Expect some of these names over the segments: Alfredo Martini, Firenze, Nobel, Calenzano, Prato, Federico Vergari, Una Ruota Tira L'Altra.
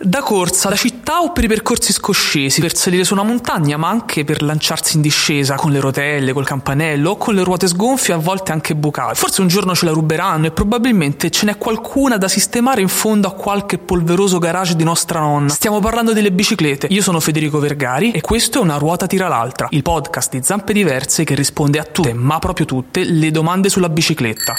Da corsa, da città o per i percorsi scoscesi, per salire su una montagna, ma anche per lanciarsi in discesa con le rotelle, col campanello o con le ruote sgonfie, a volte anche bucate. Forse un giorno ce la ruberanno e probabilmente ce n'è qualcuna da sistemare in fondo a qualche polveroso garage di nostra nonna. Stiamo parlando delle biciclette. Io sono Federico Vergari e questo è Una Ruota Tira L'Altra, il podcast di Zampe Diverse che risponde a tutte, ma proprio tutte, le domande sulla bicicletta.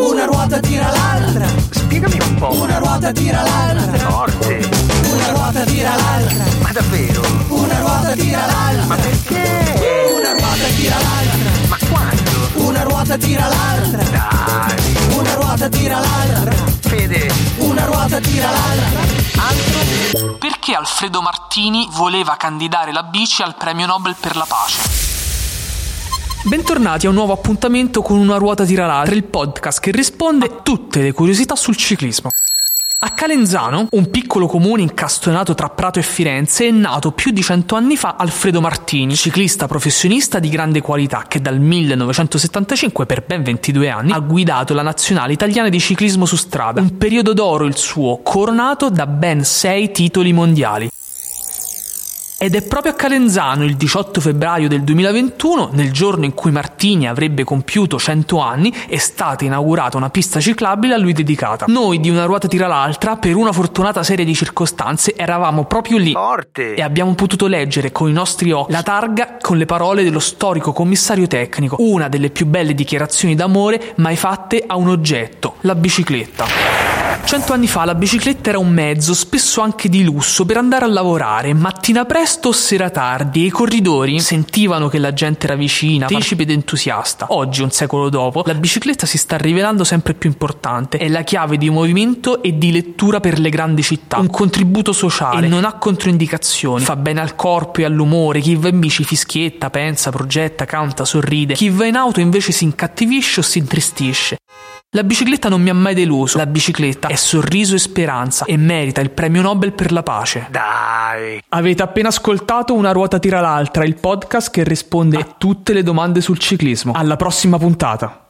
Una ruota tira l'altra. Spiegami un po'. Una ruota tira l'altra. Forte. Una ruota tira l'altra. Ma davvero? Una ruota tira l'altra. Ma perché? Una ruota tira l'altra. Ma quando? Una ruota tira l'altra. Dai. Una ruota tira l'altra. Fede. Una ruota tira l'altra. Altro. Perché Alfredo Martini voleva candidare la bici al premio Nobel per la pace? Bentornati a un nuovo appuntamento con Una Ruota Tira L'Altra, il podcast che risponde a tutte le curiosità sul ciclismo. A Calenzano, un piccolo comune incastonato tra Prato e Firenze, è nato più di 100 anni fa Alfredo Martini, ciclista professionista di grande qualità che dal 1975 per ben 22 anni ha guidato la nazionale italiana di ciclismo su strada. Un periodo d'oro il suo, coronato da ben 6 titoli mondiali. Ed è proprio a Calenzano, il 18 febbraio del 2021, nel giorno in cui Martini avrebbe compiuto 100 anni, è stata inaugurata una pista ciclabile a lui dedicata. Noi di Una Ruota Tira L'Altra, per una fortunata serie di circostanze, eravamo proprio lì. Forte. E abbiamo potuto leggere con i nostri occhi la targa con le parole dello storico commissario tecnico, una delle più belle dichiarazioni d'amore mai fatte a un oggetto, la bicicletta. 100 anni fa la bicicletta era un mezzo, spesso anche di lusso, per andare a lavorare, mattina presto o sera tardi, e i corridori sentivano che la gente era vicina, partecipe ed entusiasta. Oggi, un secolo dopo, la bicicletta si sta rivelando sempre più importante, è la chiave di movimento e di lettura per le grandi città, un contributo sociale e non ha controindicazioni, fa bene al corpo e all'umore, chi va in bici fischietta, pensa, progetta, canta, sorride, chi va in auto invece si incattivisce o si intristisce. La bicicletta non mi ha mai deluso, la bicicletta è sorriso e speranza e merita il premio Nobel per la pace. Dai! Avete appena ascoltato Una Ruota Tira L'Altra, il podcast che risponde a tutte le domande sul ciclismo. Alla prossima puntata!